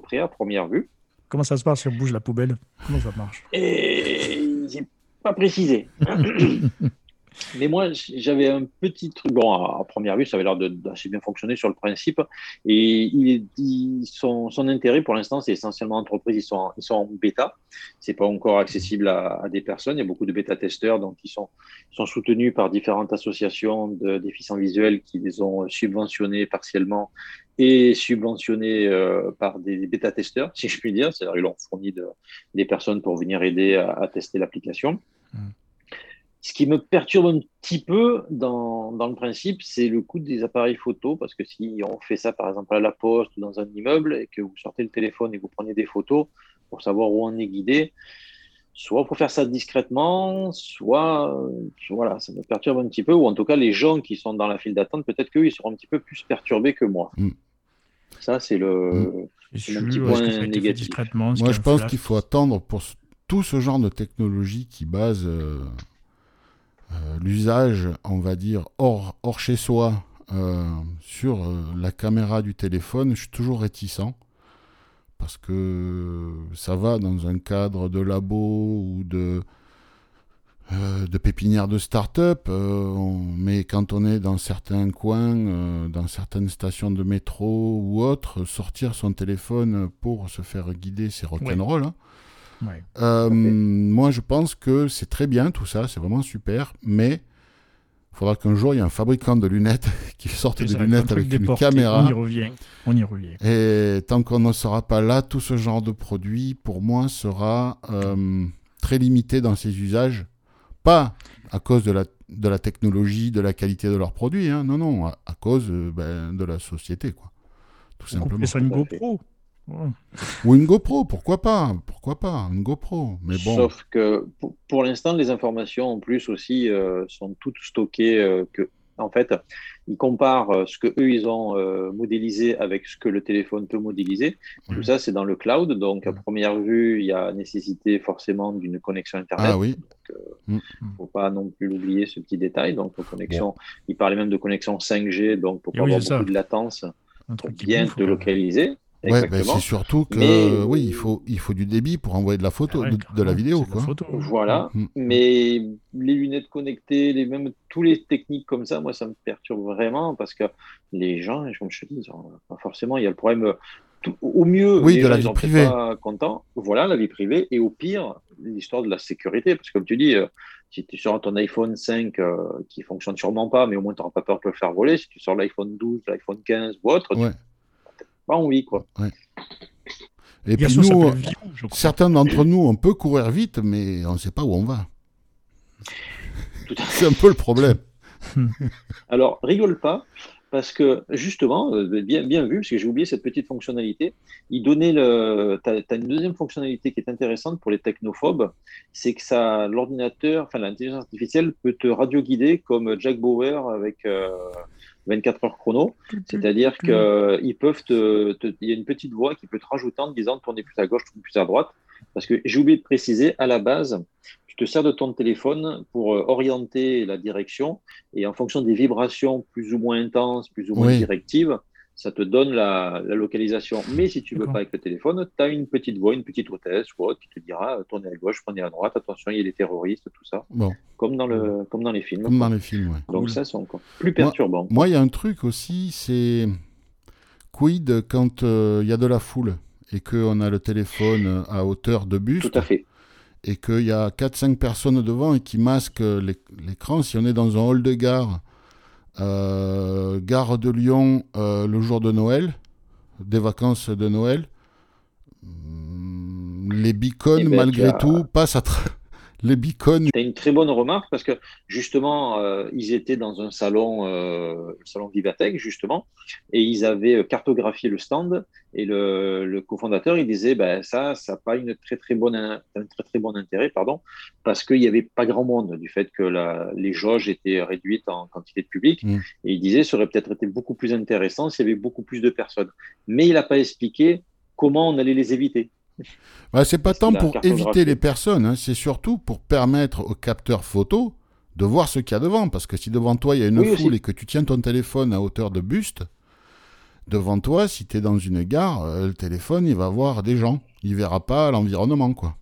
près à première vue. Comment ça se passe si on bouge la poubelle? Comment ça marche? C'est pas précisé. Mais moi, j'avais un petit truc. Bon, à première vue, ça avait l'air d'assez bien fonctionner sur le principe. Et son intérêt, pour l'instant, c'est essentiellement entreprise. Ils sont en bêta. C'est pas encore accessible à des personnes. Il y a beaucoup de bêta-testeurs. Donc, ils sont soutenus par différentes associations de déficients visuels qui les ont subventionnés partiellement et subventionnés par des bêta-testeurs, si je puis dire. C'est-à-dire, ils leur ont fourni des personnes pour venir aider à tester l'application. Ce qui me perturbe un petit peu dans le principe, c'est le coût des appareils photo, parce que si on fait ça, par exemple, à la poste ou dans un immeuble, et que vous sortez le téléphone et que vous prenez des photos pour savoir où on est guidé, soit pour faire ça discrètement, soit voilà, ça me perturbe un petit peu, ou en tout cas, les gens qui sont dans la file d'attente, peut-être qu'eux, ils seront un petit peu plus perturbés que moi. Mmh. Ça, c'est le petit point négatif. Moi, je pense qu'il faut attendre pour tout ce genre de technologie qui base... l'usage, on va dire, hors chez soi, sur la caméra du téléphone, je suis toujours réticent parce que ça va dans un cadre de labo ou de pépinière de start-up, mais quand on est dans certains coins, dans certaines stations de métro ou autres, sortir son téléphone pour se faire guider, c'est rock'n'roll, ouais. Hein. Ouais. Moi je pense que c'est très bien tout ça, c'est vraiment super, mais il faudra qu'un jour il y ait un fabricant de lunettes qui sorte des lunettes avec une caméra. On y revient. Et tant qu'on ne sera pas là, tout ce genre de produit pour moi sera très limité dans ses usages, pas à cause de la technologie, de la qualité de leurs produits, hein. non, à cause de la société, quoi. Tout simplement. Mais ça une GoPro. Ouais. Ou une GoPro, pourquoi pas, une GoPro, mais bon. Sauf que pour l'instant, les informations en plus aussi sont toutes stockées. En fait, ils comparent ce que eux ils ont modélisé avec ce que le téléphone peut modéliser. Tout ça, c'est dans le cloud. Donc, à première vue, il y a nécessité forcément d'une connexion Internet. Ah oui. Il ne faut pas non plus l'oublier, ce petit détail. Donc, connexion. Ils parlaient même de connexion 5G, donc pour avoir beaucoup de latence, pour bien te localiser. Ouais, c'est surtout que oui, il faut du débit pour envoyer de la photo, de la vidéo, quoi. Voilà. Mais les lunettes connectées, même tous les techniques comme ça, moi, ça me perturbe vraiment parce que les gens, comme je te dis, forcément, il y a le problème. Au mieux, les gens sont pas contents. Voilà, la vie privée. Et au pire, l'histoire de la sécurité. Parce que comme tu dis, si tu sors ton iPhone 5 qui ne fonctionne sûrement pas, mais au moins tu n'auras pas peur de le faire voler. Si tu sors l'iPhone 12, l'iPhone 15 ou autre, pas envie, quoi. Ouais. Et puis nous, certains d'entre nous, on peut courir vite, mais on ne sait pas où on va. C'est un peu le problème. Alors, rigole pas, parce que justement, bien vu, parce que j'ai oublié cette petite fonctionnalité, il donnait t'as une deuxième fonctionnalité qui est intéressante pour les technophobes, c'est que l'intelligence artificielle peut te radioguider comme Jack Bauer avec... 24 heures chrono, c'est-à-dire qu'ils peuvent il y a une petite voix qui peut te rajouter en te disant tournez plus à gauche, tournez plus à droite, parce que j'ai oublié de préciser, à la base, tu te sers de ton téléphone pour orienter la direction, et en fonction des vibrations plus ou moins intenses, plus ou moins directives, ça te donne la localisation. Mais si tu ne veux pas avec le téléphone, tu as une petite voix, une petite hôtesse ou autre qui te dira tournez à gauche, prenez à droite, attention, il y a des terroristes, tout ça. Bon. Comme dans les films. Comme dans les films, ouais. Donc ça, c'est encore plus perturbant. Moi, il y a un truc aussi, c'est quid quand il y a de la foule et qu'on a le téléphone à hauteur de buste. Tout à fait. Et qu'il y a 4-5 personnes devant et qui masquent l'écran. Si on est dans un hall de gare, gare de Lyon, le jour de Noël, des vacances de Noël, les beacons, malgré tout, passent à travers. les beacons. Tu as une très bonne remarque parce que justement, ils étaient dans un salon, le salon Vivatech justement, et ils avaient cartographié le stand et le cofondateur, il disait bah, ça n'a pas une un très très bon intérêt parce qu'il n'y avait pas grand monde du fait que les jauges étaient réduites en quantité de public et il disait ça aurait peut-être été beaucoup plus intéressant s'il y avait beaucoup plus de personnes. Mais il n'a pas expliqué comment on allait les éviter. Bah, c'est pas tant pour éviter les personnes, hein, c'est surtout pour permettre aux capteurs photo de voir ce qu'il y a devant, parce que si devant toi il y a une foule aussi, et que tu tiens ton téléphone à hauteur de buste, devant toi, si tu es dans une gare, le téléphone il va voir des gens, il verra pas l'environnement quoi.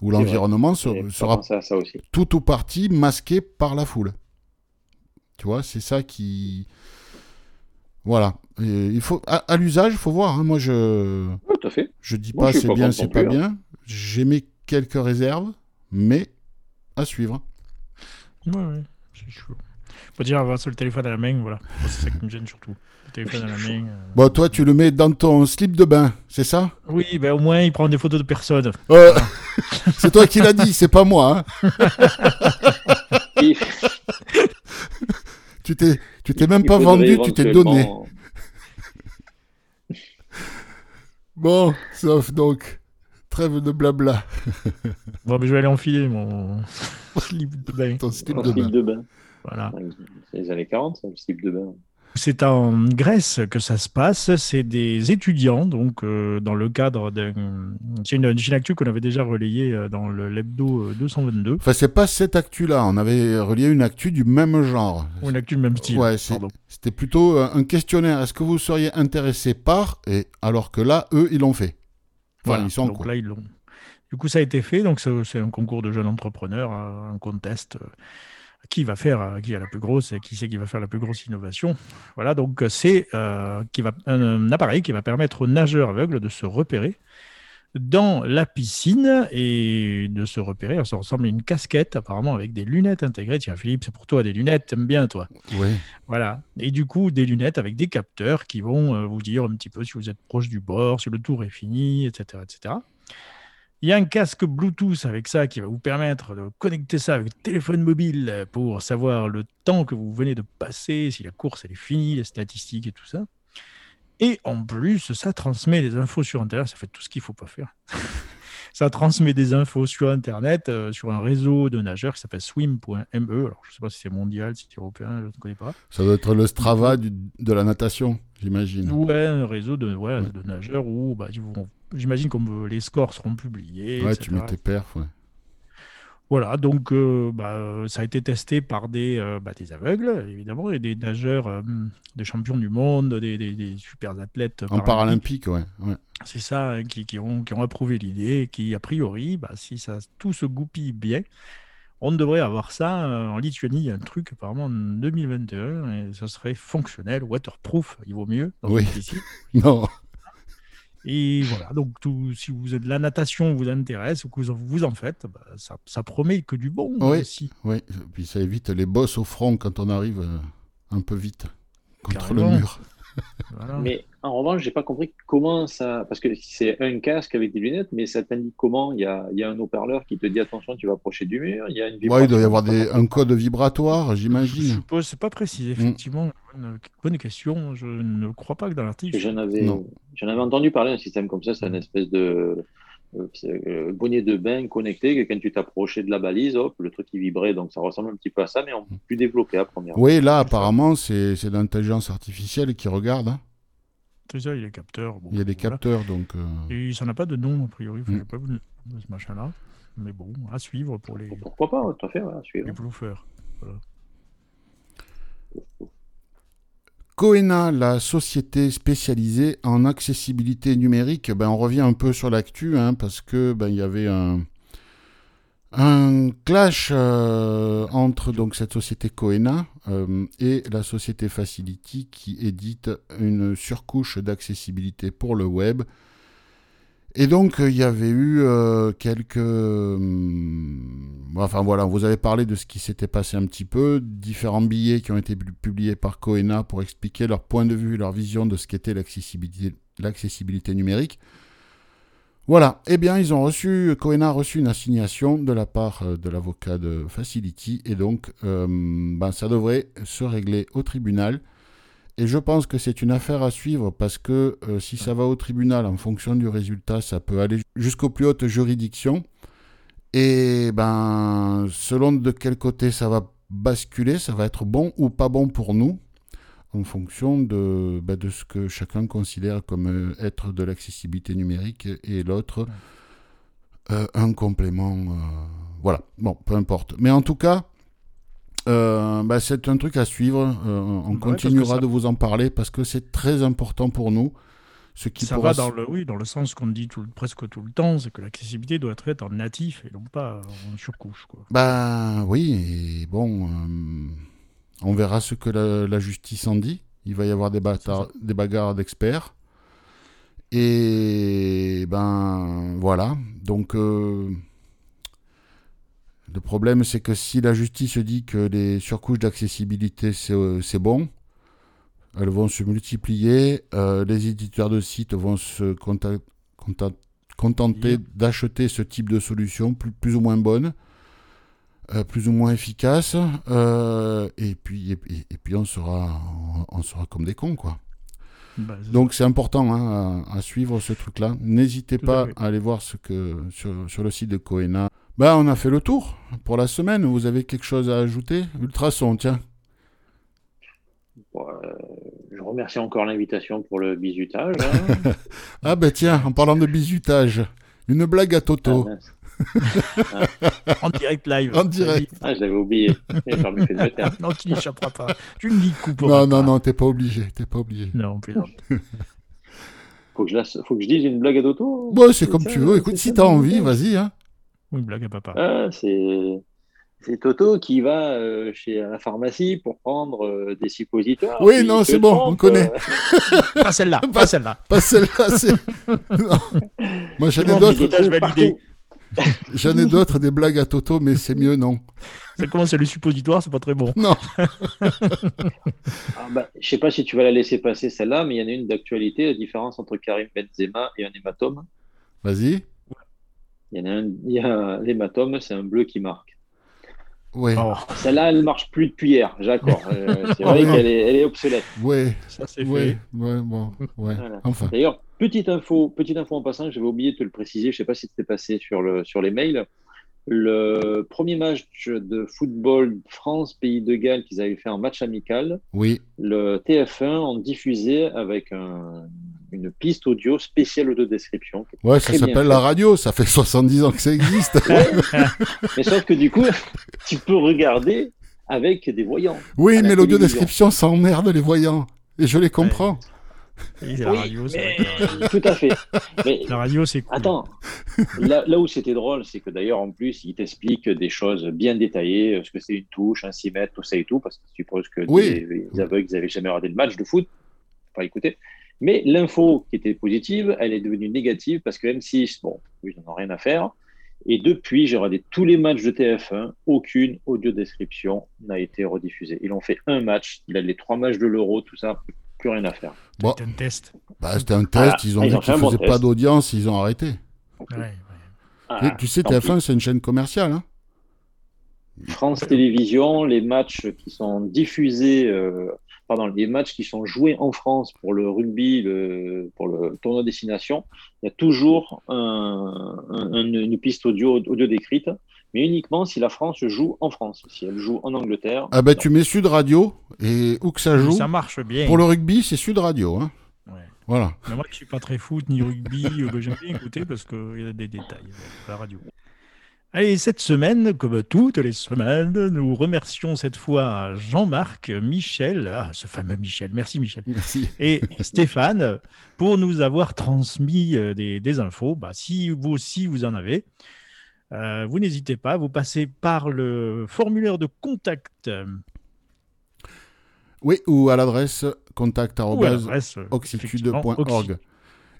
Ou l'environnement sera tout ou partie masqué par la foule. Tu vois, c'est ça qui... Voilà. Et il faut, à l'usage, il faut voir. Hein. Moi, je dis pas c'est bien, c'est pas bien. J'ai mis quelques réserves, mais à suivre. Ouais, c'est chaud. Faut dire avoir le téléphone à la main, voilà. C'est ça qui me gêne surtout. Le téléphone à la main. Bon, toi, tu le mets dans ton slip de bain, c'est ça ? Oui, ben au moins, il prend des photos de personnes. C'est toi qui l'as dit, c'est pas moi. Hein. Tu t'es même pas vendu, tu t'es donné. Bon, sauf donc, trêve de blabla. Bon, mais je vais aller enfiler mon slip de bain. Ton slip de bain. Voilà. C'est les années 40, le slip de bain. C'est en Grèce que ça se passe. C'est des étudiants, donc dans le cadre d'une actu qu'on avait déjà relayée dans l'hebdo 222. Enfin, c'est pas cette actu-là. On avait relayé une actu du même genre. Ou une actu du même style. Ouais, c'était plutôt un questionnaire. Est-ce que vous seriez intéressé par ? Et alors que là, eux, ils l'ont fait. Enfin, voilà. Ils sont donc quoi. Là, ils l'ont. Du coup, ça a été fait. Donc, c'est un concours de jeunes entrepreneurs, un contest. Qui a la plus grosse, qui c'est qui va faire la plus grosse innovation. Voilà, donc c'est un appareil qui va permettre aux nageurs aveugles de se repérer dans la piscine et de se repérer. Alors, ça ressemble à une casquette, apparemment, avec des lunettes intégrées. Tiens, Philippe, c'est pour toi, des lunettes, t'aimes bien, toi. Oui. Voilà. Et du coup, des lunettes avec des capteurs qui vont vous dire un petit peu si vous êtes proche du bord, si le tour est fini, etc., etc. Il y a un casque Bluetooth avec ça qui va vous permettre de connecter ça avec le téléphone mobile pour savoir le temps que vous venez de passer, si la course elle est finie, les statistiques et tout ça. Et en plus, ça transmet des infos sur Internet. Ça fait tout ce qu'il ne faut pas faire. Ça transmet des infos sur Internet, sur un réseau de nageurs qui s'appelle swim.me. Alors, je ne sais pas si c'est mondial, si c'est européen, je ne connais pas. Ça doit être le Strava de la natation, j'imagine. Ouais, un réseau de nageurs où ils vont... J'imagine que les scores seront publiés. Ouais, etc. Tu mets tes perfs, ouais. Voilà, donc ça a été testé par des aveugles, évidemment, et des nageurs, des champions du monde, des super athlètes. En paralympique, ouais. C'est ça, hein, qui ont approuvé l'idée, et qui, a priori, si ça, tout se goupille bien, on devrait avoir ça en Lituanie. Il y a un truc, apparemment, en 2021, et ça serait fonctionnel, waterproof, il vaut mieux. Oui, non. Et voilà, donc si vous êtes la natation vous intéresse ou que vous en faites, ça promet que du bon aussi. Oui, et puis ça évite les bosses au front quand on arrive un peu vite contre le mur. Voilà. Mais en revanche, j'ai pas compris comment ça... Parce que c'est un casque avec des lunettes, mais ça t'indique comment il y a un haut-parleur qui te dit « Attention, tu vas approcher du mur ». Il y a une vibration. Ouais, il doit y avoir un code vibratoire, j'imagine. Je suppose, c'est pas précisé, effectivement. Bonne question, je ne crois pas que dans l'article... J'en avais entendu parler d'un système comme ça, c'est une espèce de bonnet de bain connecté, que quand tu t'approchais de la balise, hop, le truc il vibrait, donc ça ressemble un petit peu à ça, mais on peut plus développer à première. Oui, là apparemment c'est l'intelligence artificielle qui regarde. Hein. C'est ça, il y a des capteurs. Bon, il y a des capteurs, donc. Et ça n'a pas de nom a priori, je n'ai pas vu ce machin-là, mais bon, à suivre pour les. Pourquoi pas, tout à fait, à suivre. Les bluffeurs. Voilà. Coena, la société spécialisée en accessibilité numérique, on revient un peu sur l'actu, hein, parce que il y avait un clash entre donc cette société Coena et la société Facility qui édite une surcouche d'accessibilité pour le web. Et donc il y avait eu quelques... Enfin voilà, on vous avait parlé de ce qui s'était passé un petit peu, différents billets qui ont été publiés par Coena pour expliquer leur point de vue, leur vision de ce qu'était l'accessibilité numérique. Voilà, eh bien, Cohen a reçu une assignation de la part de l'avocat de Facility, et donc ça devrait se régler au tribunal. Et je pense que c'est une affaire à suivre parce que si ça va au tribunal en fonction du résultat, ça peut aller jusqu'aux plus hautes juridictions. Et selon de quel côté ça va basculer, ça va être bon ou pas bon pour nous en fonction de ce que chacun considère comme être de l'accessibilité numérique et l'autre un complément. Peu importe. Mais en tout cas... c'est un truc à suivre, on continuera de vous en parler parce que c'est très important pour nous. Dans le sens qu'on dit presque tout le temps, c'est que l'accessibilité doit être en natif et non pas en surcouche, quoi. On verra ce que la justice en dit. Il va y avoir des bagarres d'experts et le problème, c'est que si la justice dit que les surcouches d'accessibilité, c'est bon, elles vont se multiplier, les éditeurs de sites vont se contenter d'acheter ce type de solution plus ou moins bonne, plus ou moins efficace, et puis on sera comme des cons, quoi. Donc c'est important à suivre ce truc-là. N'hésitez pas à aller voir sur le site de Coena. On a fait le tour pour la semaine. Vous avez quelque chose à ajouter ? Ultrason, tiens. Je remercie encore l'invitation pour le bisutage. Hein. En parlant de bisutage, une blague à Toto. En direct live. En direct. Je l'avais oublié. J'en ai fait deux termes. Non, tu n'échapperas pas. Tu me dis coup pour. Non, t'es pas obligé. Non, plaisante. Faut que je dise une blague à Toto. C'est comme ça, tu veux. Écoute, si t'as envie, vas-y. Hein. Oui, blague à papa. C'est Toto qui va chez la pharmacie pour prendre des suppositoires. Oui, non, c'est bon, on connaît. Pas celle-là. Moi, j'en ai d'autres, des blagues à Toto, mais c'est mieux, non. Ça commence à le suppositoire, c'est pas très bon. Non. Je sais pas si tu vas la laisser passer, celle-là, mais il y en a une d'actualité, la différence entre Karim Benzema et un hématome. Vas-y. Il y a l'hématome, c'est un bleu qui marque. Ouais. Celle-là, elle ne marche plus depuis hier, j'accorde. C'est vrai qu'elle est obsolète. Oui, ça c'est fait. Voilà. Enfin. D'ailleurs, petite info en passant, j'avais oublié de te le préciser, je ne sais pas si c'était passé sur les mails. Le premier match de football France-Pays de Galles qu'ils avaient fait en match amical, le TF1 en diffusait avec une piste audio spéciale audio-description. Ça s'appelle la radio, ça fait 70 ans que ça existe. Mais sauf que du coup, tu peux regarder avec des voyants. Oui, mais l'audio-description, ça emmerde les voyants. Et je les comprends. Ouais. La radio, tout à fait. La radio, c'est cool. Attends, là où c'était drôle, c'est que d'ailleurs, en plus, il t'explique des choses bien détaillées, ce que c'est une touche, un 6 mètres, tout ça et tout, parce que je suppose que les aveugles n'avaient jamais regardé de match de foot. Enfin, écoutez. Mais l'info qui était positive, elle est devenue négative parce que M6, ils n'en ont rien à faire. Et depuis, j'ai regardé tous les matchs de TF1, aucune audio-description n'a été rediffusée. Ils ont fait un match, les 3 matchs de l'Euro, tout ça. Plus rien à faire. C'était un test. C'était un test. Ils ont dit qu'ils ne faisaient pas d'audience. Ils ont arrêté. Ouais. Tu sais, TF1, c'est une chaîne commerciale. Hein. France Télévisions, les matchs qui sont diffusés, les matchs qui sont joués en France pour le rugby, pour le tournoi destination, il y a toujours une piste audio décrite, mais uniquement si la France joue en France. Si elle joue en Angleterre... tu mets Sud Radio, et où que ça joue... Ça marche bien. Pour le rugby, c'est Sud Radio. Hein. Ouais. Voilà. Mais moi, je ne suis pas très foot, ni rugby, j'aime bien écouter, parce qu'il y a des détails à la radio. Allez, cette semaine, comme toutes les semaines, nous remercions cette fois Jean-Marc, Michel, ce fameux Michel, merci Michel, et Stéphane, pour nous avoir transmis des infos. Si vous aussi vous en avez, vous n'hésitez pas, vous passez par le formulaire de contact. Oui, ou à l'adresse contact@oxytude.org.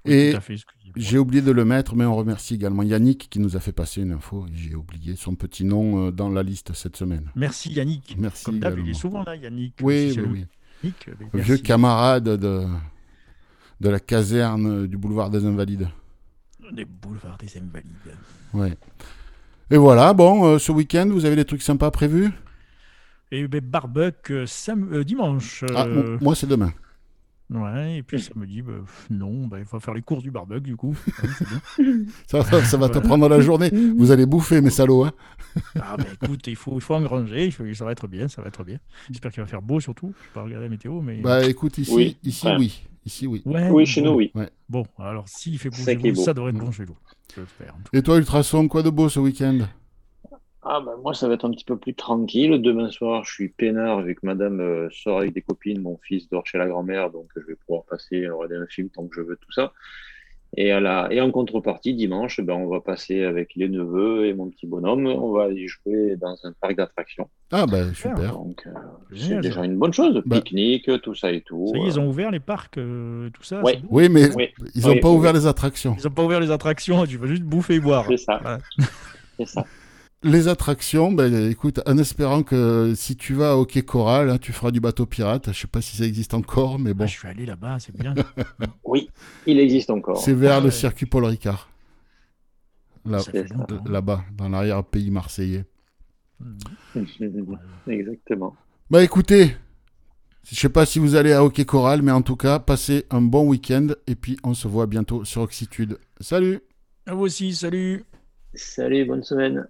Et j'ai oublié de le mettre, mais on remercie également Yannick qui nous a fait passer une info. J'ai oublié son petit nom dans la liste cette semaine. Merci Yannick. Merci. Comme d'hab, il est souvent là, Yannick. Oui. Yannick, vieux camarade de la caserne du boulevard des Invalides. Des boulevards des Invalides. Ouais. Et voilà, bon, ce week-end, vous avez des trucs sympas prévus ? Et ben, barbecue dimanche. Ah, moi, c'est demain. Ouais, et puis ça me dit, bah, non, bah, il faut faire les courses du barbecue, du coup. Ouais, c'est bien. ça va te prendre la journée. Vous allez bouffer, mes salauds. Hein. Ah, bah, écoute, il faut engranger, ça va être bien, ça va être bien. J'espère qu'il va faire beau, surtout. Je ne vais pas regarder la météo, mais... Bah, écoute, ici, oui. Ici, oui. Ouais, oui, chez nous, oui. Ouais. Bon, alors, s'il fait beau, ça devrait être bon chez nous. J'espère. Et toi, Ultrason, quoi de beau ce week-end ? Ah ben moi ça va être un petit peu plus tranquille. Demain soir je suis peinard vu que madame sort avec des copines, mon fils dort chez la grand-mère, donc je vais pouvoir passer regarder un film tant que je veux, tout ça. Et en contrepartie dimanche, ben on va passer avec les neveux et mon petit bonhomme, on va aller jouer dans un parc d'attractions. Ah ben super. Donc c'est déjà une bonne chose, pique-nique, tout ça et tout. Ça y est, ils ont ouvert les parcs, tout ça. Ouais. Oui mais ils n'ont pas ouvert les attractions. Ils n'ont pas ouvert les attractions, tu vas juste bouffer et boire. C'est ça. Ouais. C'est ça. Les attractions, ben, écoute, en espérant que si tu vas au Quai Coral, hein, tu feras du bateau pirate. Je ne sais pas si ça existe encore, mais bon. Ah, je suis allé là-bas, c'est bien. Oui, il existe encore. C'est vers le circuit Paul Ricard. Là-bas, dans l'arrière-pays marseillais. Exactement. Bah, écoutez, je ne sais pas si vous allez à au Quai Coral, mais en tout cas, passez un bon week-end. Et puis, on se voit bientôt sur Oxytude. Salut. À vous aussi, salut. Salut, bonne semaine.